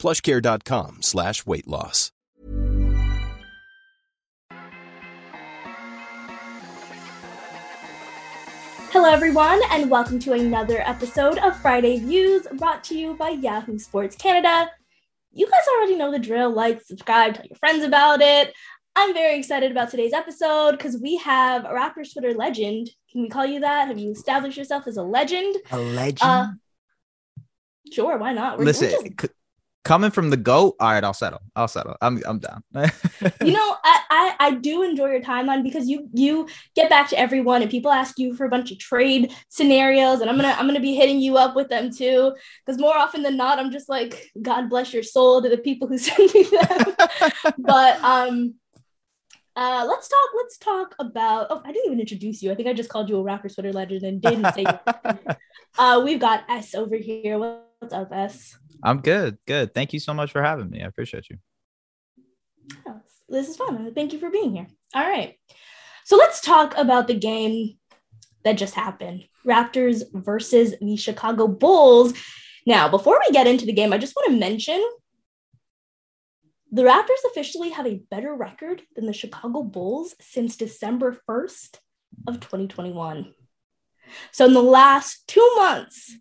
PlushCare.com/weight loss. Hello, everyone, and welcome to another episode of Friday Views, brought to you by Yahoo Sports Canada. You guys already know the drill. Like, subscribe, tell your friends about it. I'm very excited about today's episode because we have a Raptors Twitter legend. Can we call you that? Have you established yourself as a legend? A legend? Sure, why not? Coming from the GOAT, all right, I'll settle. I'm down. You know, I do enjoy your timeline because you get back to everyone and people ask you for a bunch of trade scenarios, and I'm gonna be hitting you up with them too, because more often than not, I'm just like, God bless your soul to the people who send me them. But let's talk about. Oh, I didn't even introduce you. I think I just called you a Raptors Twitter legend and didn't say. We've got S over here. What's up, S? I'm good. Thank you so much for having me. I appreciate you. Oh, this is fun. Thank you for being here. All right. So let's talk about the game that just happened. Raptors versus the Chicago Bulls. Now, before we get into the game, I just want to mention the Raptors officially have a better record than the Chicago Bulls since December 1st of 2021. So in the last 2 months,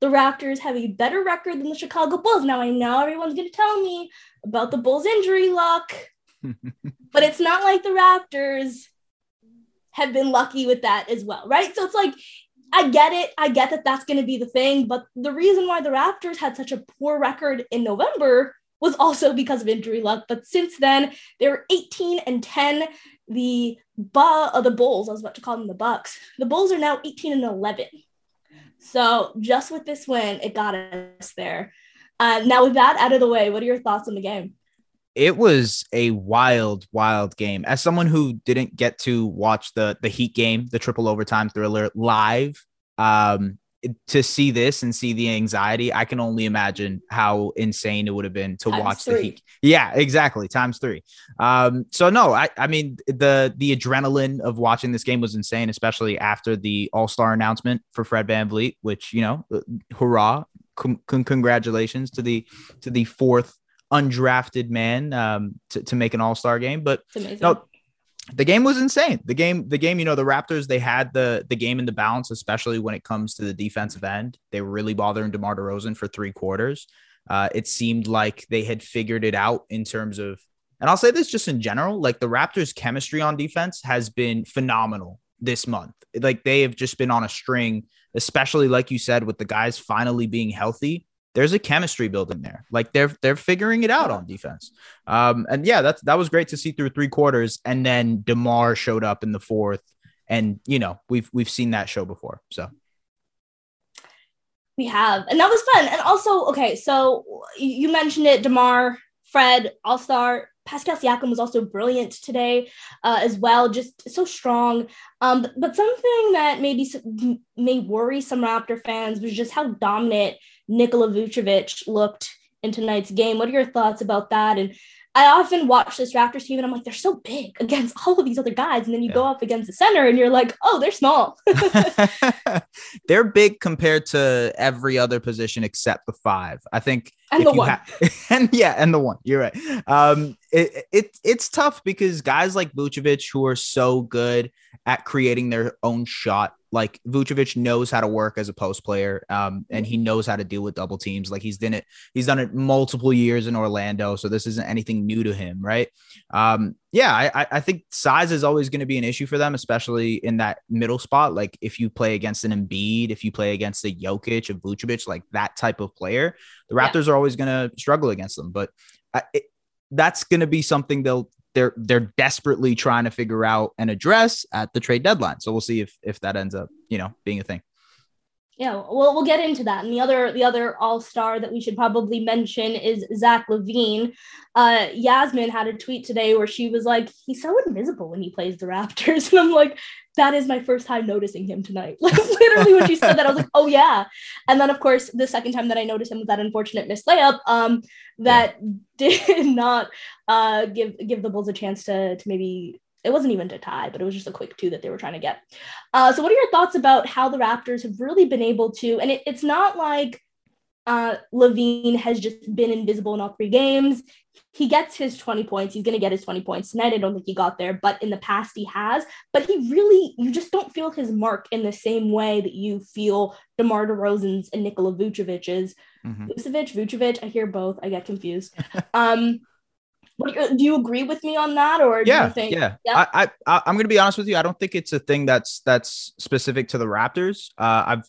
the Raptors have a better record than the Chicago Bulls. Now, I know everyone's going to tell me about the Bulls' injury luck, but it's not like the Raptors have been lucky with that as well, right? So it's like, I get it. I get that that's going to be the thing. But the reason why the Raptors had such a poor record in November was also because of injury luck. But since then, they were 18-10. The Bulls, I was about to call them the Bucks. The Bulls are now 18-11. So just with this win, it got us there. Now with that out of the way, what are your thoughts on the game? It was a wild, wild game. As someone who didn't get to watch the Heat game, the triple overtime thriller live, to see this and see the anxiety, I can only imagine how insane it would have been to watch the Heat. Yeah, exactly. Times three. So I mean, the adrenaline of watching this game was insane, especially after the All-Star announcement for Fred Van Vleet, which, you know, hurrah. Congratulations to the fourth undrafted man to make an All-Star game. But it's amazing. No, the game was insane. The game, you know, the Raptors, they had the game in the balance, especially when it comes to the defensive end. They were really bothering DeMar DeRozan for three quarters. It seemed like they had figured it out in terms of, and I'll say this just in general, like the Raptors' chemistry on defense has been phenomenal this month. Like they have just been on a string, especially like you said, with the guys finally being healthy. There's a chemistry building there. Like they're figuring it out on defense. And yeah, that was great to see through three quarters. And then DeMar showed up in the fourth, and you know, we've seen that show before. So we have, and that was fun. And also, okay, so you mentioned it, DeMar, Fred, All-Star. Pascal Siakam was also brilliant today as well, just so strong. But something that maybe may worry some Raptor fans was just how dominant Nikola Vucevic looked in tonight's game. What are your thoughts about that? And I often watch this Raptors team and I'm like, they're so big against all of these other guys. And then you go up against the center and you're like, oh, they're small. They're big compared to every other position except the five, I think. And the one. And the one. You're right. It's tough because guys like Vucevic, who are so good at creating their own shot, like Vucevic knows how to work as a post player, and he knows how to deal with double teams. Like he's done it multiple years in Orlando, so this isn't anything new to him, right? I think size is always going to be an issue for them, especially in that middle spot. Like if you play against an Embiid, if you play against a Jokic, a Vucevic, like that type of player, the Raptors are always going to struggle against them. But that's going to be something they're desperately trying to figure out and address at the trade deadline. So we'll see if that ends up, you know, being a thing. Yeah, well, we'll get into that. And the other all-star that we should probably mention is Zach LaVine. Yasmin had a tweet today where she was like, he's so invisible when he plays the Raptors. And I'm like, that is my first time noticing him tonight. Like, literally when she said that, I was like, oh, yeah. And then, of course, the second time that I noticed him was that unfortunate missed layup that did not give the Bulls a chance to maybe... It wasn't even a tie, but it was just a quick two that they were trying to get. So what are your thoughts about how the Raptors have really been able to, and it's not like LaVine has just been invisible in all three games. He gets his 20 points. He's going to get his 20 points tonight. I don't think he got there, but in the past he has, but you just don't feel his mark in the same way that you feel DeMar DeRozan's and Nikola Vucevic's. Mm-hmm. Vucevic, I hear both. I get confused. Do you agree with me on that? Or do you think? Yeah. I'm going to be honest with you. I don't think it's a thing that's specific to the Raptors. I've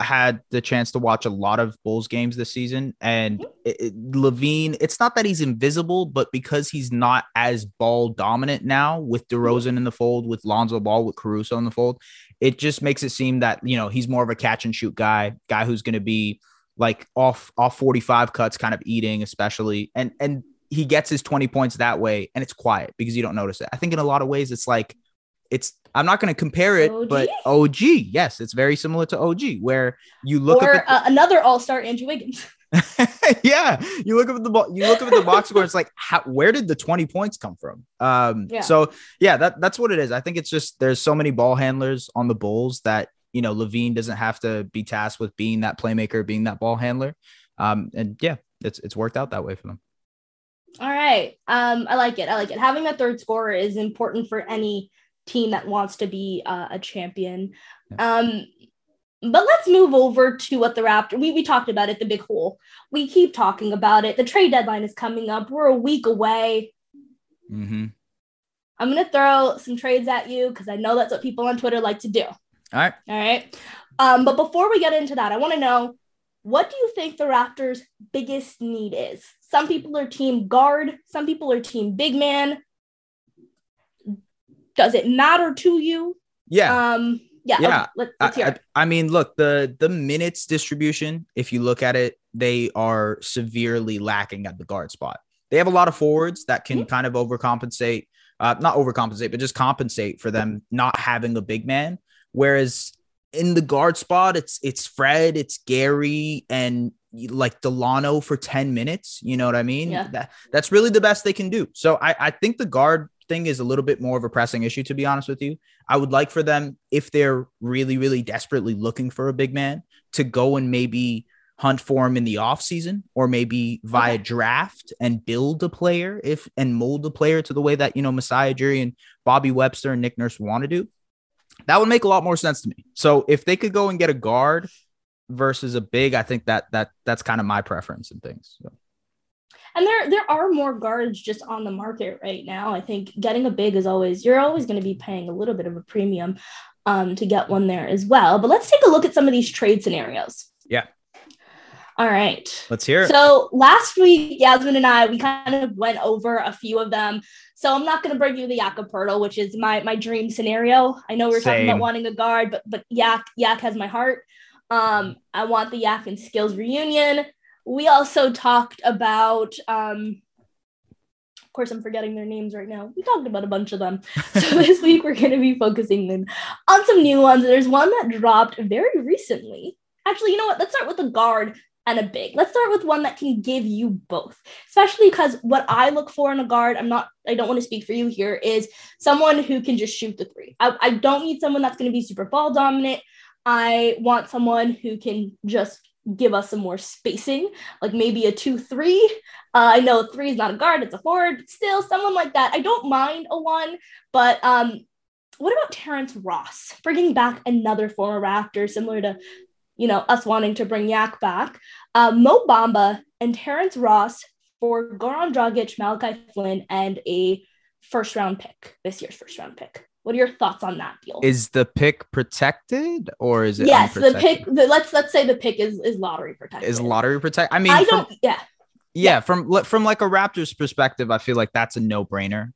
had the chance to watch a lot of Bulls games this season, and LaVine, it's not that he's invisible, but because he's not as ball dominant now with DeRozan in the fold, with Lonzo Ball, with Caruso in the fold, it just makes it seem that, you know, he's more of a catch and shoot guy who's going to be like off 45 cuts, kind of eating, especially. And he gets his 20 points that way, and it's quiet because you don't notice it. I think in a lot of ways, I'm not going to compare it, OG? But OG, yes, it's very similar to OG, where you look another all-star Andrew Wiggins. Yeah, you look up at the box score. It's like, where did the 20 points come from? So yeah, that's what it is. I think it's just there's so many ball handlers on the Bulls that, you know, LaVine doesn't have to be tasked with being that playmaker, being that ball handler, and yeah, it's worked out that way for them. All right. I like it. Having that third scorer is important for any team that wants to be a champion. But let's move over to what the Raptors, we talked about it, the big hole. We keep talking about it. The trade deadline is coming up. We're a week away. Mm-hmm. I'm going to throw some trades at you because I know that's what people on Twitter like to do. All right. But before we get into that, I want to know, what do you think the Raptors' biggest need is? Some people are team guard. Some people are team big man. Does it matter to you? Yeah. Let's hear it. I mean, look, the minutes distribution, if you look at it, they are severely lacking at the guard spot. They have a lot of forwards that can kind of overcompensate, not overcompensate, but just compensate for them not having a big man. Whereas in the guard spot, it's Fred, it's Gary, and like Delano for 10 minutes. You know what I mean? Yeah. That's really the best they can do. So I think the guard thing is a little bit more of a pressing issue, to be honest with you. I would like for them, if they're really, really desperately looking for a big man, to go and maybe hunt for him in the offseason, or maybe via draft and build a player and mold a player to the way that, you know, Masai Ujiri and Bobby Webster and Nick Nurse want to do. That would make a lot more sense to me. So if they could go and get a guard versus a big, I think that's kind of my preference and things. So. And there are more guards just on the market right now. I think getting a big is you're always going to be paying a little bit of a premium to get one there as well. But let's take a look at some of these trade scenarios. Yeah. All right. Let's hear it. So last week, Yasmin and I, we kind of went over a few of them. So I'm not going to bring you the Jakob Poeltl, which is my dream scenario. I know we're talking about wanting a guard, but Yak has my heart. I want the Yak and Skills reunion. We also talked about, of course, I'm forgetting their names right now. We talked about a bunch of them. So this week we're going to be focusing on some new ones. There's one that dropped very recently. Actually, you know what? Let's start with the guard and a big. Let's start with one that can give you both, especially because what I look for in a guard, I don't want to speak for you here, is someone who can just shoot the three. I don't need someone that's going to be super ball dominant. I want someone who can just give us some more spacing, like maybe a 2-3. I know a three is not a guard, it's a forward, but still someone like that. I don't mind a one, but what about Terrence Ross? Bringing back another former Raptor, similar to, you know, us wanting to bring Yak back. Mo Bamba and Terrence Ross for Goran Dragic, Malachi Flynn, and a first-round pick, this year's first-round pick. What are your thoughts on that deal? Is the pick protected or is it? Yes, unprotected? Let's say the pick is lottery protected. I mean, From like a Raptors perspective, I feel like that's a no-brainer.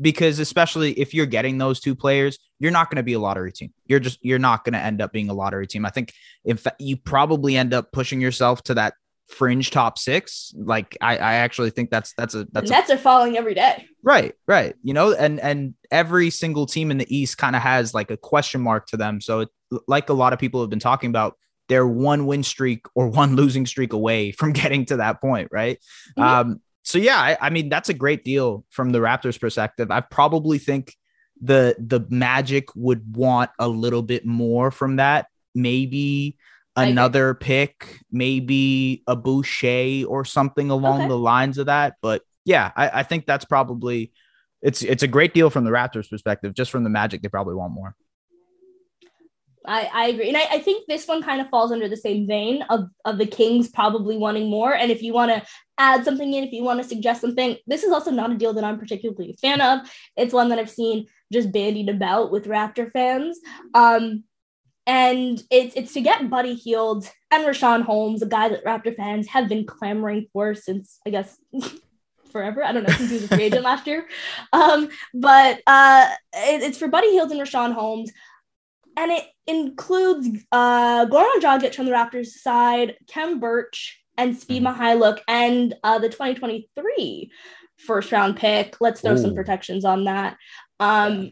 Because especially if you're getting those two players, you're not going to be a lottery team. You're not going to end up being a lottery team. I think if you probably end up pushing yourself to that fringe top six, like I actually think that's Nets are falling every day. Right. You know, and every single team in the East kind of has like a question mark to them. So it, like a lot of people have been talking about, they're one win streak or one losing streak away from getting to that point. Right. Mm-hmm. So yeah, I mean, that's a great deal from the Raptors perspective. I probably think the Magic would want a little bit more from that. Maybe another pick, maybe a Boucher or something along the lines of that. But yeah, I think that's probably, it's a great deal from the Raptors perspective. Just from the Magic, they probably want more. I agree. And I think this one kind of falls under the same vein of the Kings probably wanting more. And if you want to add something in, if you want to suggest something, this is also not a deal that I'm particularly a fan of. It's one that I've seen just bandied about with Raptor fans. And it's to get Buddy Hield and Richaun Holmes, a guy that Raptor fans have been clamoring for since, I guess, forever. I don't know, since he was a free agent last year. But it's for Buddy Hield and Richaun Holmes. And it includes Goran Dragic from the Raptors side, Kem Birch, and Svi Mihailuk, and the 2023 first-round pick. Let's throw some protections on that. But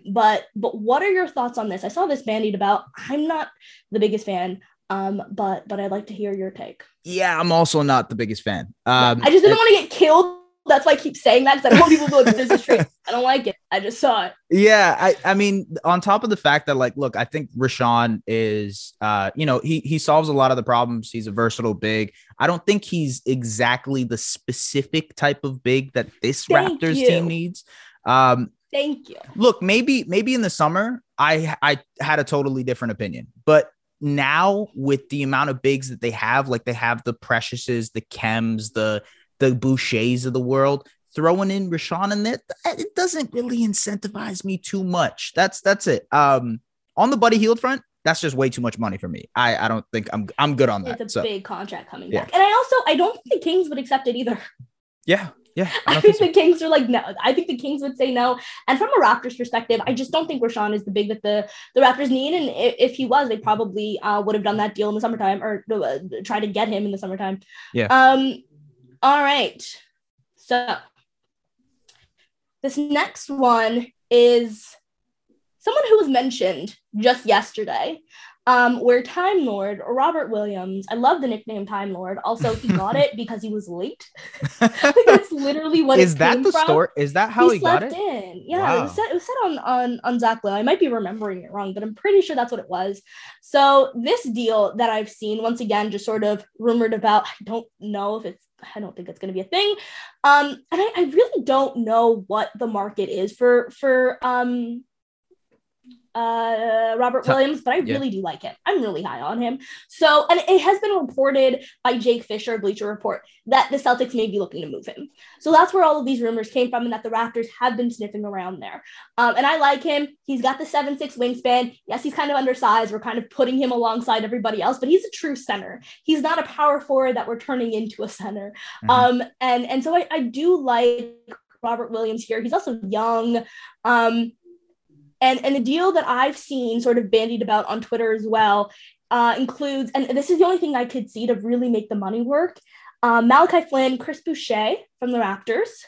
what are your thoughts on this? I saw this bandied about. I'm not the biggest fan, but I'd like to hear your take. Yeah, I'm also not the biggest fan. I just didn't want to get killed. That's why I keep saying that, because I don't want people to go like, this is true. I don't like it. I just saw it. Yeah, I mean, on top of the fact that, like, look, I think Richaun is, you know, he solves a lot of the problems. He's a versatile big. I don't think he's exactly the specific type of big that this Raptors team needs. Thank you. Look, maybe in the summer, I had a totally different opinion, but now with the amount of bigs that they have, like they have the Preciouses, the Kems, the Bouchers of the world, throwing in Richaun in there, it doesn't really incentivize me too much. That's it. On the Buddy Hield front, that's just way too much money for me. I don't think I'm good on that. It's a big contract coming back. And I don't think the Kings would accept it either. Yeah. I think the Kings are like, no, I think the Kings would say no. And from a Raptors perspective, I just don't think Richaun is the big that the Raptors need. And if he was, they probably would have done that deal in the summertime or tried to get him in the summertime. Yeah. All right, so this next one is someone who was mentioned just yesterday, where Time Lord, Robert Williams, I love the nickname Time Lord. Also, he got it because he was late. That's literally what is it that came the from. Story? Is that how he got it? In. Yeah, wow. It was said on Zach LaVine. I might be remembering it wrong, but I'm pretty sure that's what it was. So this deal that I've seen, once again, just sort of rumored about, I don't think it's going to be a thing. And I really don't know what the market is for Robert Williams, but I really do like him. I'm really high on him. So, and it has been reported by Jake Fisher, Bleacher Report, that the Celtics may be looking to move him. So that's where all of these rumors came from, and that the Raptors have been sniffing around there. And I like him. He's got the 7'6" wingspan. Yes, he's kind of undersized. We're kind of putting him alongside everybody else, but he's a true center. He's not a power forward that we're turning into a center. Mm-hmm. And so I do like Robert Williams here. He's also young. And the deal that I've seen sort of bandied about on Twitter as well includes, and this is the only thing I could see to really make the money work, Malachi Flynn, Chris Boucher from the Raptors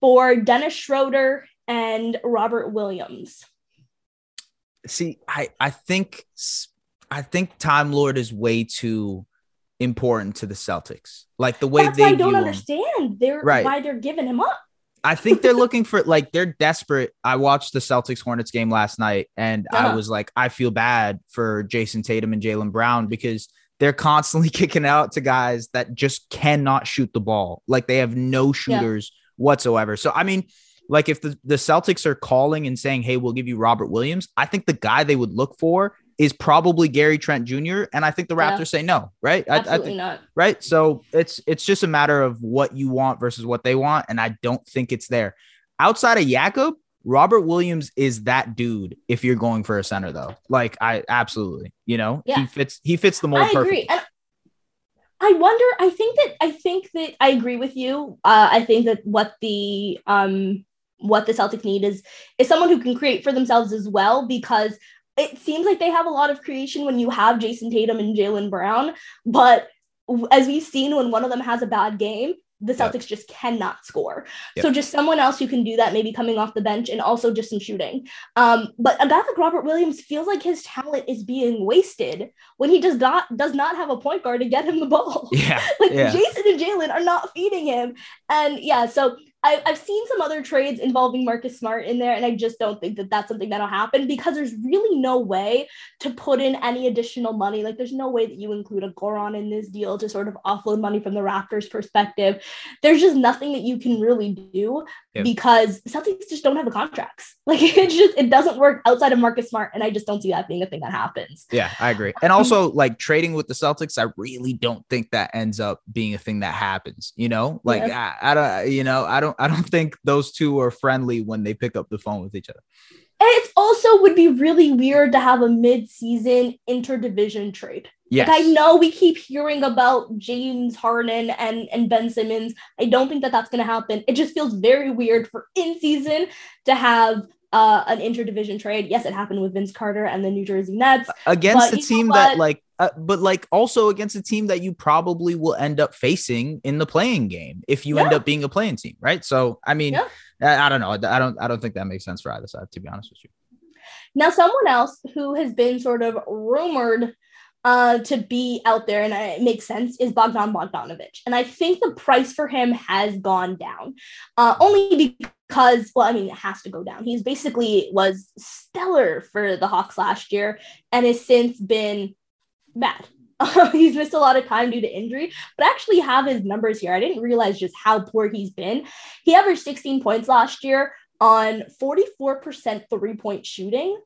for Dennis Schroeder and Robert Williams. See, I think Time Lord is way too important to the Celtics. Like the way I don't understand why they're giving him up. I think they're looking for, like, they're desperate. I watched the Celtics Hornets game last night, and I was like, I feel bad for Jason Tatum and Jaylen Brown because they're constantly kicking out to guys that just cannot shoot the ball. Like, they have no shooters whatsoever. So, I mean, like, if the Celtics are calling and saying, hey, we'll give you Robert Williams, I think the guy they would look for is probably Gary Trent Jr. And I think the Raptors say no, right? Absolutely not. Right? So it's just a matter of what you want versus what they want. And I don't think it's there. Outside of Jakob, Robert Williams is that dude if you're going for a center, though. Like, he fits the mold perfectly. I think that I agree with you. I think that what the what the Celtics need is someone who can create for themselves as well, because it seems like they have a lot of creation when you have Jason Tatum and Jaylen Brown, but as we've seen, when one of them has a bad game, the Celtics just cannot score. So just someone else who can do that, maybe coming off the bench, and also just some shooting. But a guy like Robert Williams feels like his talent is being wasted when he does not have a point guard to get him the ball. Jason and Jaylen are not feeding him. And so I've seen some other trades involving Marcus Smart in there, and I just don't think that that's something that'll happen, because there's really no way to put in any additional money. Like, there's no way that you include a Goran in this deal to sort of offload money from the Raptors' perspective. There's just nothing that you can really do because Celtics just don't have the contracts. Like, it doesn't work outside of Marcus Smart, and I just don't see that being a thing that happens. Yeah, I agree. And also, like, trading with the Celtics, I really don't think that ends up being a thing that happens, you know? Like, I don't think those two are friendly when they pick up the phone with each other. And it also would be really weird to have a mid-season interdivision trade. Yes. Like, I know we keep hearing about James Harden and Ben Simmons. I don't think that that's going to happen. It just feels very weird for in-season to have an interdivision trade. Yes, it happened with Vince Carter and the New Jersey Nets. Against a team that, like, also against a team that you probably will end up facing in the playing game if you end up being a playing team, right? So, I mean, I don't know. I don't think that makes sense for either side, to be honest with you. Now, someone else who has been sort of rumored to be out there, and it makes sense, is Bogdan Bogdanović. And I think the price for him has gone down, only because, well, I mean, it has to go down. He's basically was stellar for the Hawks last year and has since been bad. He's missed a lot of time due to injury, but I actually have his numbers here. I didn't realize just how poor he's been. He averaged 16 points last year on 44% three-point shooting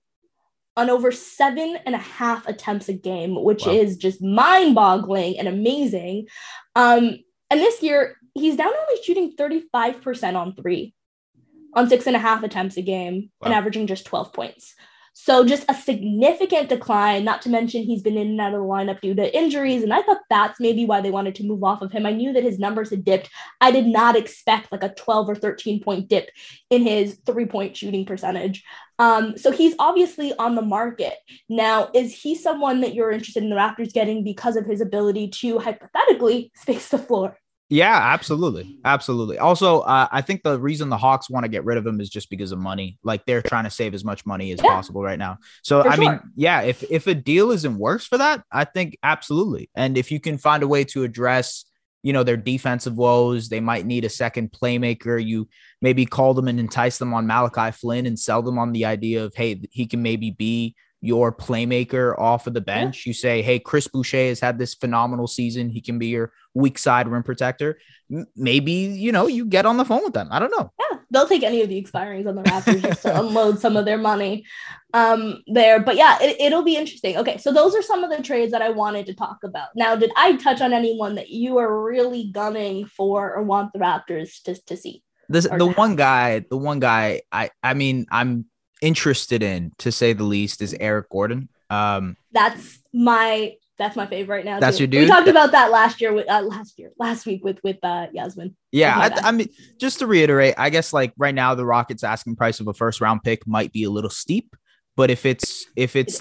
on over 7.5 attempts a game, which is just mind-boggling and amazing. And this year, he's down only shooting 35% on three on 6.5 attempts a game and averaging just 12 points. So just a significant decline, not to mention he's been in and out of the lineup due to injuries. And I thought that's maybe why they wanted to move off of him. I knew that his numbers had dipped. I did not expect like a 12 or 13 point dip in his 3-point shooting percentage. So he's obviously on the market. Now, is he someone that you're interested in the Raptors getting because of his ability to hypothetically space the floor? Yeah, absolutely. Absolutely. Also, I think the reason the Hawks want to get rid of him is just because of money. Like, they're trying to save as much money as possible right now. So, I mean, yeah, if a deal isn't worse for that, I think absolutely. And if you can find a way to address, you know, their defensive woes, they might need a second playmaker. You maybe call them and entice them on Malachi Flynn and sell them on the idea of, hey, he can maybe be your playmaker off of the bench. You say, hey, Chris Boucher has had this phenomenal season. He can be your weak side rim protector. Maybe, you know, you get on the phone with them. I don't know. Yeah, they'll take any of the expirings on the Raptors just to unload some of their money there. But yeah, it'll be interesting. Okay, so those are some of the trades that I wanted to talk about. Now, did I touch on anyone that you are really gunning for or want the Raptors to see? The one guy I mean, I'm interested in, to say the least, is Eric Gordon. That's my fave right now. That's too. Your dude. We talked about that last week with Yasmin. Yeah, I mean, just to reiterate, I guess like right now the Rockets' asking price of a first round pick might be a little steep, but if it's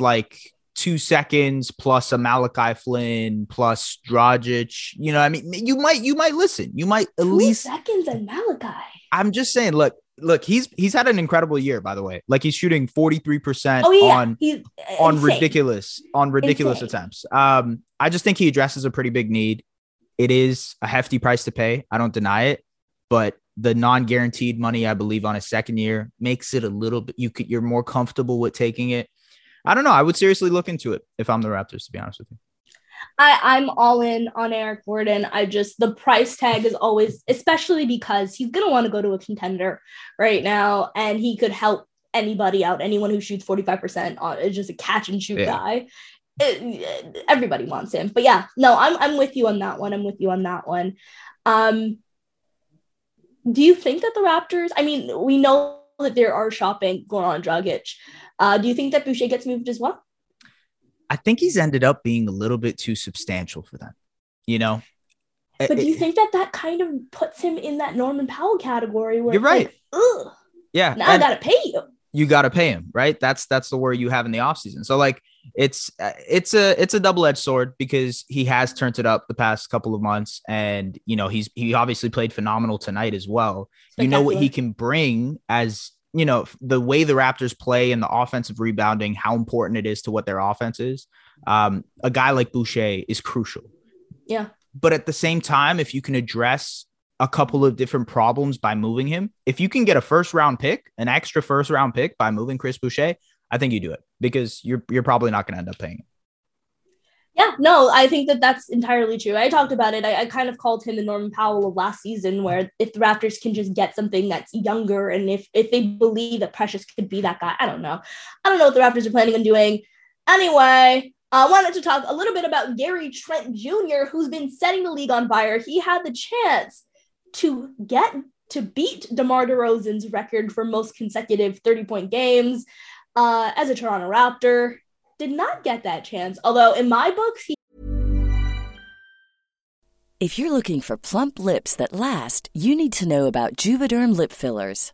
like 2 seconds plus a Malachi Flynn plus Dragic, you know, I mean, you might listen. You might at least 2 seconds and Malachi. I'm just saying, Look, he's had an incredible year, by the way. Like, he's shooting 43% on ridiculous attempts. I just think he addresses a pretty big need. It is a hefty price to pay. I don't deny it, but the non-guaranteed money, I believe, on his second year makes it a little bit. You're more comfortable with taking it. I don't know. I would seriously look into it if I'm the Raptors, to be honest with you. I'm all in on Eric Gordon. The price tag is always, especially because he's going to want to go to a contender right now, and he could help anybody out. Anyone who shoots 45% is just a catch and shoot guy. Everybody wants him. But yeah, no, I'm with you on that one. Do you think that the Raptors, I mean, we know that there are shopping Goran Dragic. Do you think that Boucher gets moved as well? I think he's ended up being a little bit too substantial for them, you know? But do you think that kind of puts him in that Norman Powell category where you're right? Like, Yeah. Now I got to pay you. You got to pay him, right? That's the word you have in the offseason. So like it's a double-edged sword because he has turned it up the past couple of months. And, you know, he obviously played phenomenal tonight as well. You know what he can bring as, you know, the way the Raptors play and the offensive rebounding, how important it is to what their offense is. A guy like Boucher is crucial. Yeah. But at the same time, if you can address a couple of different problems by moving him, if you can get a first round pick, an extra first round pick by moving Chris Boucher, I think you do it because you're probably not going to end up paying him. Yeah, no, I think that that's entirely true. I talked about it. I kind of called him the Norman Powell of last season, where if the Raptors can just get something that's younger and if they believe that Precious could be that guy, I don't know. I don't know what the Raptors are planning on doing. Anyway, I wanted to talk a little bit about Gary Trent Jr., who's been setting the league on fire. He had the chance to beat DeMar DeRozan's record for most consecutive 30-point games as a Toronto Raptor. Did not get that chance, although in my books, he... If you're looking for plump lips that last, you need to know about Juvederm lip fillers.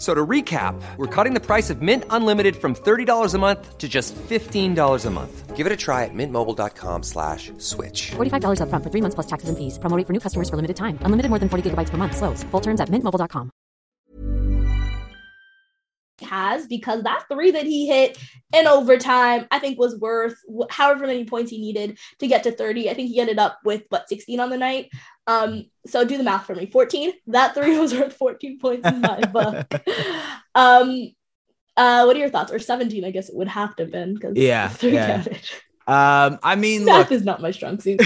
So to recap, we're cutting the price of Mint Unlimited from $30 a month to just $15 a month. Give it a try at mintmobile.com/switch. $45 up front for 3 months plus taxes and fees. Promo rate for new customers for limited time. Unlimited more than 40 gigabytes per month. Slows full terms at mintmobile.com. Has, because that 3 that he hit in overtime, I think was worth however many points he needed to get to 30. I think he ended up with, 16 on the night? So do the math for me. 14. That 3 was worth 14 points in my book. What are your thoughts? Or 17, I guess it would have to have been. Yeah. I mean, math is not my strong suit.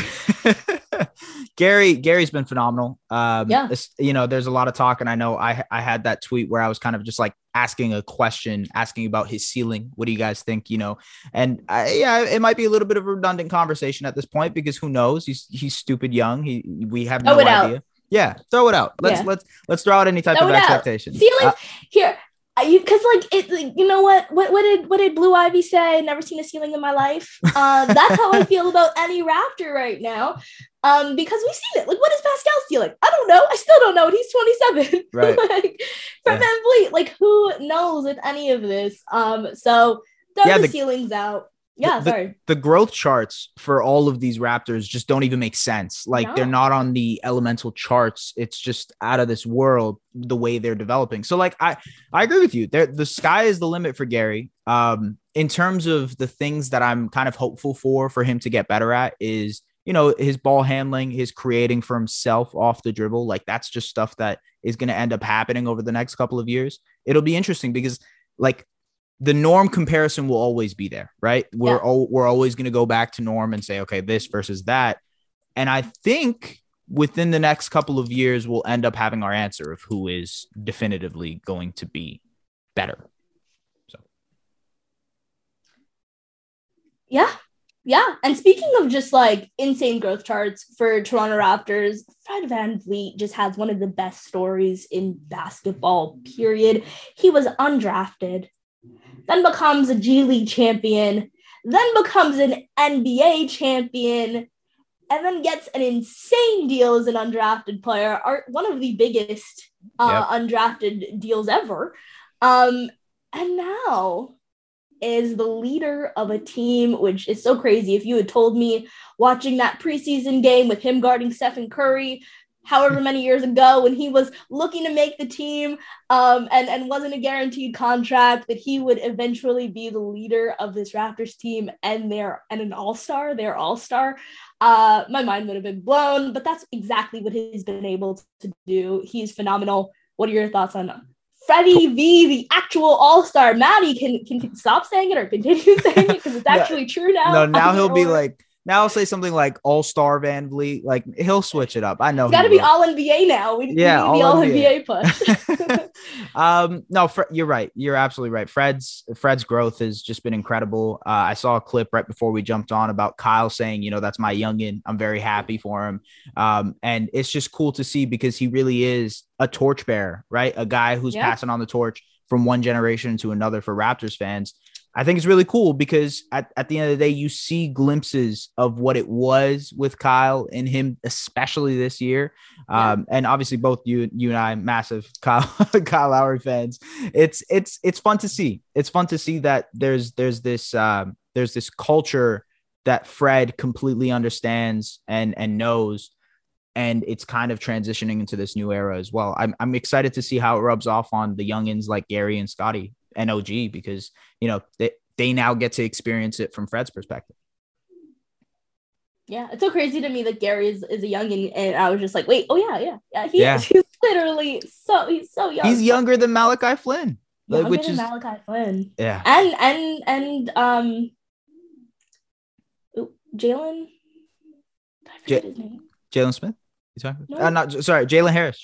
Gary's been phenomenal. You know, there's a lot of talk, and I know I had that tweet where I was kind of just like asking a question, asking about his ceiling. What do you guys think? You know, and it might be a little bit of a redundant conversation at this point because who knows? He's stupid young. We have no idea. Out. Yeah, throw it out. Let's throw out any type of expectation. Ceiling here. Because you know what did Blue Ivy say? I've never seen a ceiling in my life. That's how I feel about any Raptor right now, because we've seen it. Like, what is Pascal's ceiling? I don't know. I still don't know. And he's 27. Right. Fred Van Vleet. Like, who knows with any of this? So throw the ceilings out. The growth charts for all of these Raptors just don't even make sense. They're not on the elemental charts. It's just out of this world the way they're developing. So I agree with you. The sky is the limit for Gary. In terms of the things that I'm kind of hopeful for him to get better at is, you know, his ball handling, his creating for himself off the dribble. Like, that's just stuff that is going to end up happening over the next couple of years. It'll be interesting because the Norm comparison will always be there, right? We're always going to go back to Norm and say, okay, this versus that. And I think within the next couple of years, we'll end up having our answer of who is definitively going to be better. So, yeah. And speaking of just insane growth charts for Toronto Raptors, Fred VanVleet just has one of the best stories in basketball, period. He was undrafted, then becomes a G League champion, then becomes an NBA champion, and then gets an insane deal as an undrafted player, one of the biggest undrafted deals ever. And now is the leader of a team, which is so crazy. If you had told me watching that preseason game with him guarding Stephen Curry, however many years ago, when he was looking to make the team and wasn't a guaranteed contract, that he would eventually be the leader of this Raptors team and an all-star, their all-star, my mind would have been blown, but that's exactly what he's been able to do. He's phenomenal. What are your thoughts on Freddie V, the actual all-star? Maddie can stop saying it or continue saying it because it's actually true now. No, now he'll be like, now I'll say something like All-Star Van Vleet. Like, he'll switch it up. I know. It's got to be All-NBA now. We need the All-NBA push. No, you're right. You're absolutely right. Fred's growth has just been incredible. I saw a clip right before we jumped on about Kyle saying, that's my youngin. I'm very happy for him. And it's just cool to see because he really is a torchbearer, right? A guy who's passing on the torch from one generation to another for Raptors fans. I think it's really cool because at the end of the day, you see glimpses of what it was with Kyle and him, especially this year. And obviously both you and I, massive Kyle Lowry fans. It's fun to see. It's fun to see that there's this culture that Fred completely understands and knows. And it's kind of transitioning into this new era as well. I'm excited to see how it rubs off on the youngins like Gary and Scotty and OG, because they now get to experience it from Fred's perspective. Yeah, it's so crazy to me that Gary is a youngin, and I was just like, wait, he's literally he's so young. He's younger than Malachi Flynn, Malachi Flynn, and Jalen Smith. You talking about? Jalen Harris.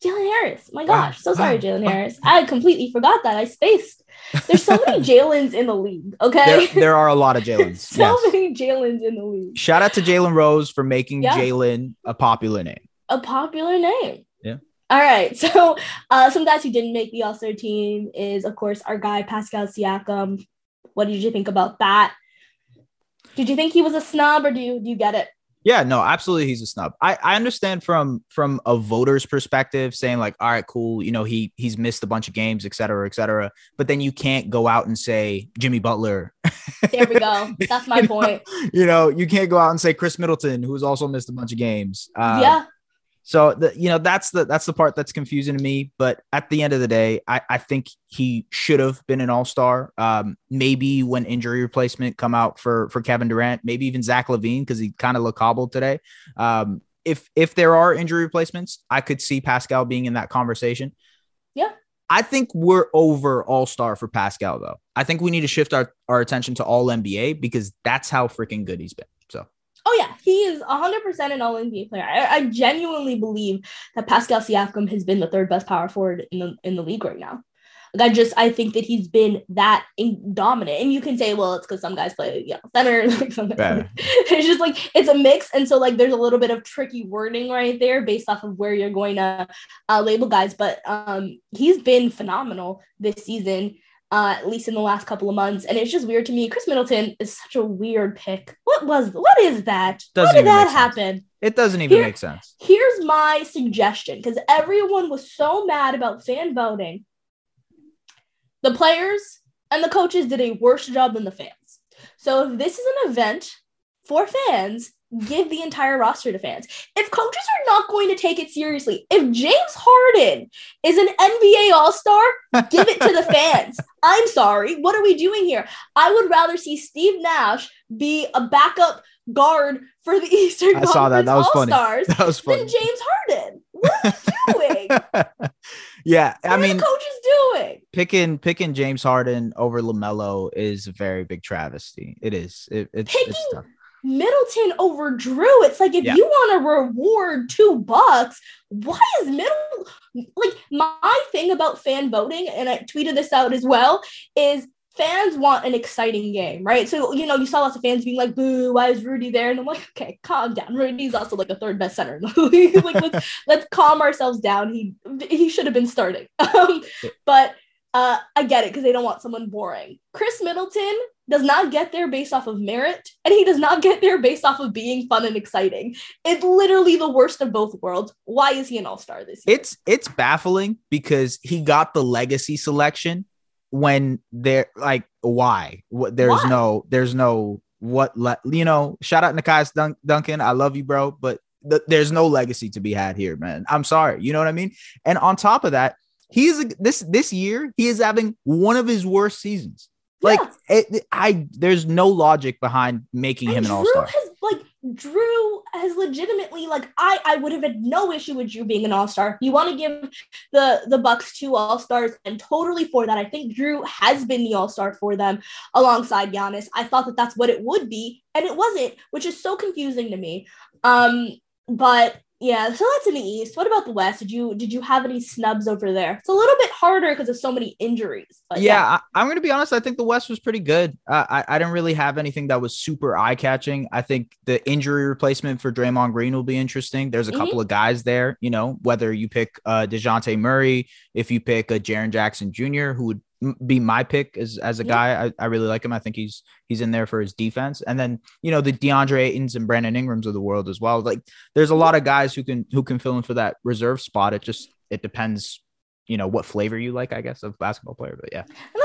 Jalen Harris. My gosh. So sorry, Jalen Harris. I completely forgot that. I spaced. There's so many Jalen's in the league, okay? There are a lot of Jalen's. Many Jalen's in the league. Shout out to Jalen Rose for making Jalen a popular name. Yeah. All right. So some guys who didn't make the All-Star team is, of course, our guy, Pascal Siakam. What did you think about that? Did you think he was a snob, or do you get it? Yeah, no, absolutely. He's a snub. I understand from a voter's perspective saying like, all right, cool. He's missed a bunch of games, et cetera, et cetera. But then you can't go out and say Jimmy Butler. There we go. That's my point. You can't go out and say Khris Middleton, who's also missed a bunch of games. So, that's the part that's confusing to me. But at the end of the day, I think he should have been an all-star. Maybe when injury replacement come out for Kevin Durant, maybe even Zach LaVine, because he kind of looked hobbled today. If there are injury replacements, I could see Pascal being in that conversation. Yeah. I think we're over all-star for Pascal, though. I think we need to shift our attention to all-NBA because that's how freaking good he's been. Oh, yeah, he is 100% an all-NBA player. I genuinely believe that Pascal Siakam has been the third best power forward in the league right now. Like, I think that he's been that dominant. And you can say, well, it's because some guys play center. Like, some guys play. It's just like, it's a mix. And so, like, there's a little bit of tricky wording right there based off of where you're going to label guys. But he's been phenomenal this season. At least in the last couple of months. And it's just weird to me. Khris Middleton is such a weird pick. What is that? How did that happen? It doesn't even make sense. Here's my suggestion, because everyone was so mad about fan voting. The players and the coaches did a worse job than the fans. So if this is an event for fans, give the entire roster to fans. If coaches are not going to take it seriously, if James Harden is an NBA All-Star, give it to the fans. I'm sorry. What are we doing here? I would rather see Steve Nash be a backup guard for the Eastern Conference All-Stars than James Harden. What are you doing? Yeah, what are the coaches doing? Picking James Harden over LaMelo is a very big travesty. It is. It's tough. Middleton over Jrue. It's like, if you want to reward $2, why is my thing about fan voting, and I tweeted this out as well, is fans want an exciting game, right? So, you saw lots of fans being like, boo, why is Rudy there? And I'm like, okay, calm down. Rudy's also like a third best center. Like, let's calm ourselves down. He should have been starting. But I get it, because they don't want someone boring. Khris Middleton does not get there based off of merit, and he does not get there based off of being fun and exciting. It's literally the worst of both worlds. Why is he an all-star this year? It's baffling because he got the legacy selection when they're like, why? Shout out Nakai Duncan. I love you, bro, but there's no legacy to be had here, man. I'm sorry. You know what I mean? And on top of that, this year, he is having one of his worst seasons. Like, yes. There's no logic behind making him an all-star. Jrue has legitimately, I would have had no issue with Jrue being an all-star. You want to give the Bucks two all-stars, and totally for that. I think Jrue has been the all-star for them alongside Giannis. I thought that that's what it would be, and it wasn't, which is so confusing to me. But yeah, so that's in the East. What about the West? Did you have any snubs over there? It's a little bit harder because of so many injuries. But yeah. I'm going to be honest. I think the West was pretty good. I didn't really have anything that was super eye-catching. I think the injury replacement for Draymond Green will be interesting. There's a couple of guys there, you know, whether you pick DeJounte Murray, if you pick a Jaren Jackson Jr., who would be my pick as a guy. I really like him. I think he's in there for his defense. And then, you know, the DeAndre Aytons and Brandon Ingrams of the world as well. Like, there's a lot of guys who can fill in for that reserve spot. It depends, you know, what flavor you like, I guess, of basketball player. But yeah. And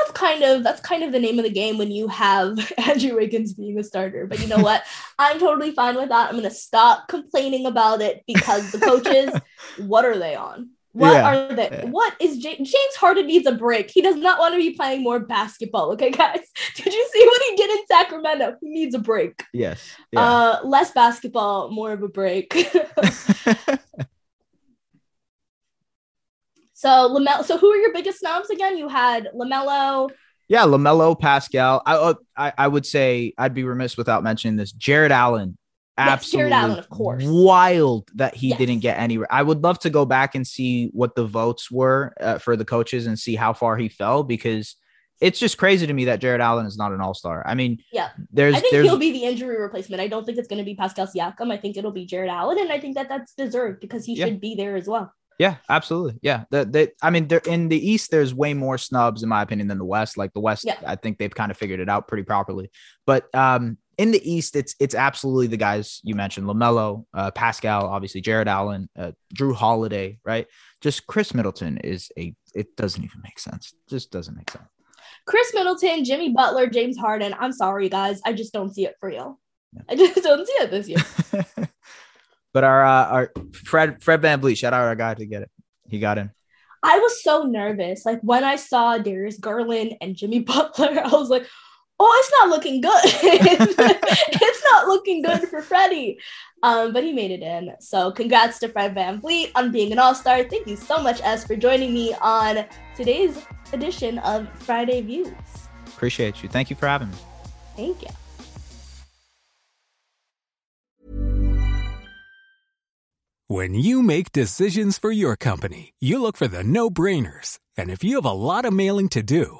that's kind of the name of the game when you have Andrew Wiggins being a starter. But you know what? I'm totally fine with that. I'm going to stop complaining about it because the coaches, what are they on? What is James Harden needs a break. He does not want to be playing more basketball. Okay, guys, did you see what he did in Sacramento? He needs a break. Yes. Yeah. Less basketball, more of a break. So who are your biggest snobs again? You had LaMelo. Yeah, LaMelo, Pascal. I would say I'd be remiss without mentioning this. Jared Allen. Absolutely, yes, Jared Allen, of course. Wild that he didn't get anywhere. I would love to go back and see what the votes were for the coaches and see how far he fell, because it's just crazy to me that Jared Allen is not an all-star. I mean, I think he'll be the injury replacement. I don't think it's going to be Pascal Siakam. I think it'll be Jared Allen, and I think that that's deserved because he should be there as well. Yeah, absolutely. Yeah. In the East, there's way more snubs, in my opinion, than the West. Like the West, I think they've kind of figured it out pretty properly. But in the East, it's absolutely the guys you mentioned, LaMelo, Pascal, obviously Jared Allen, Jrue Holiday, right? Just Khris Middleton it doesn't even make sense. Just doesn't make sense. Khris Middleton, Jimmy Butler, James Harden. I'm sorry, guys. I just don't see it for real. Yeah. I just don't see it this year. But our Fred Van Vleet, shout out our guy to get it. He got in. I was so nervous. Like when I saw Darius Garland and Jimmy Butler, I was like, oh, it's not looking good. It's not looking good for Freddie. But he made it in. So congrats to Fred Van Vleet on being an all-star. Thank you so much, Ez, for joining me on today's edition of Friday Views. Appreciate you. Thank you for having me. Thank you. When you make decisions for your company, you look for the no-brainers. And if you have a lot of mailing to do,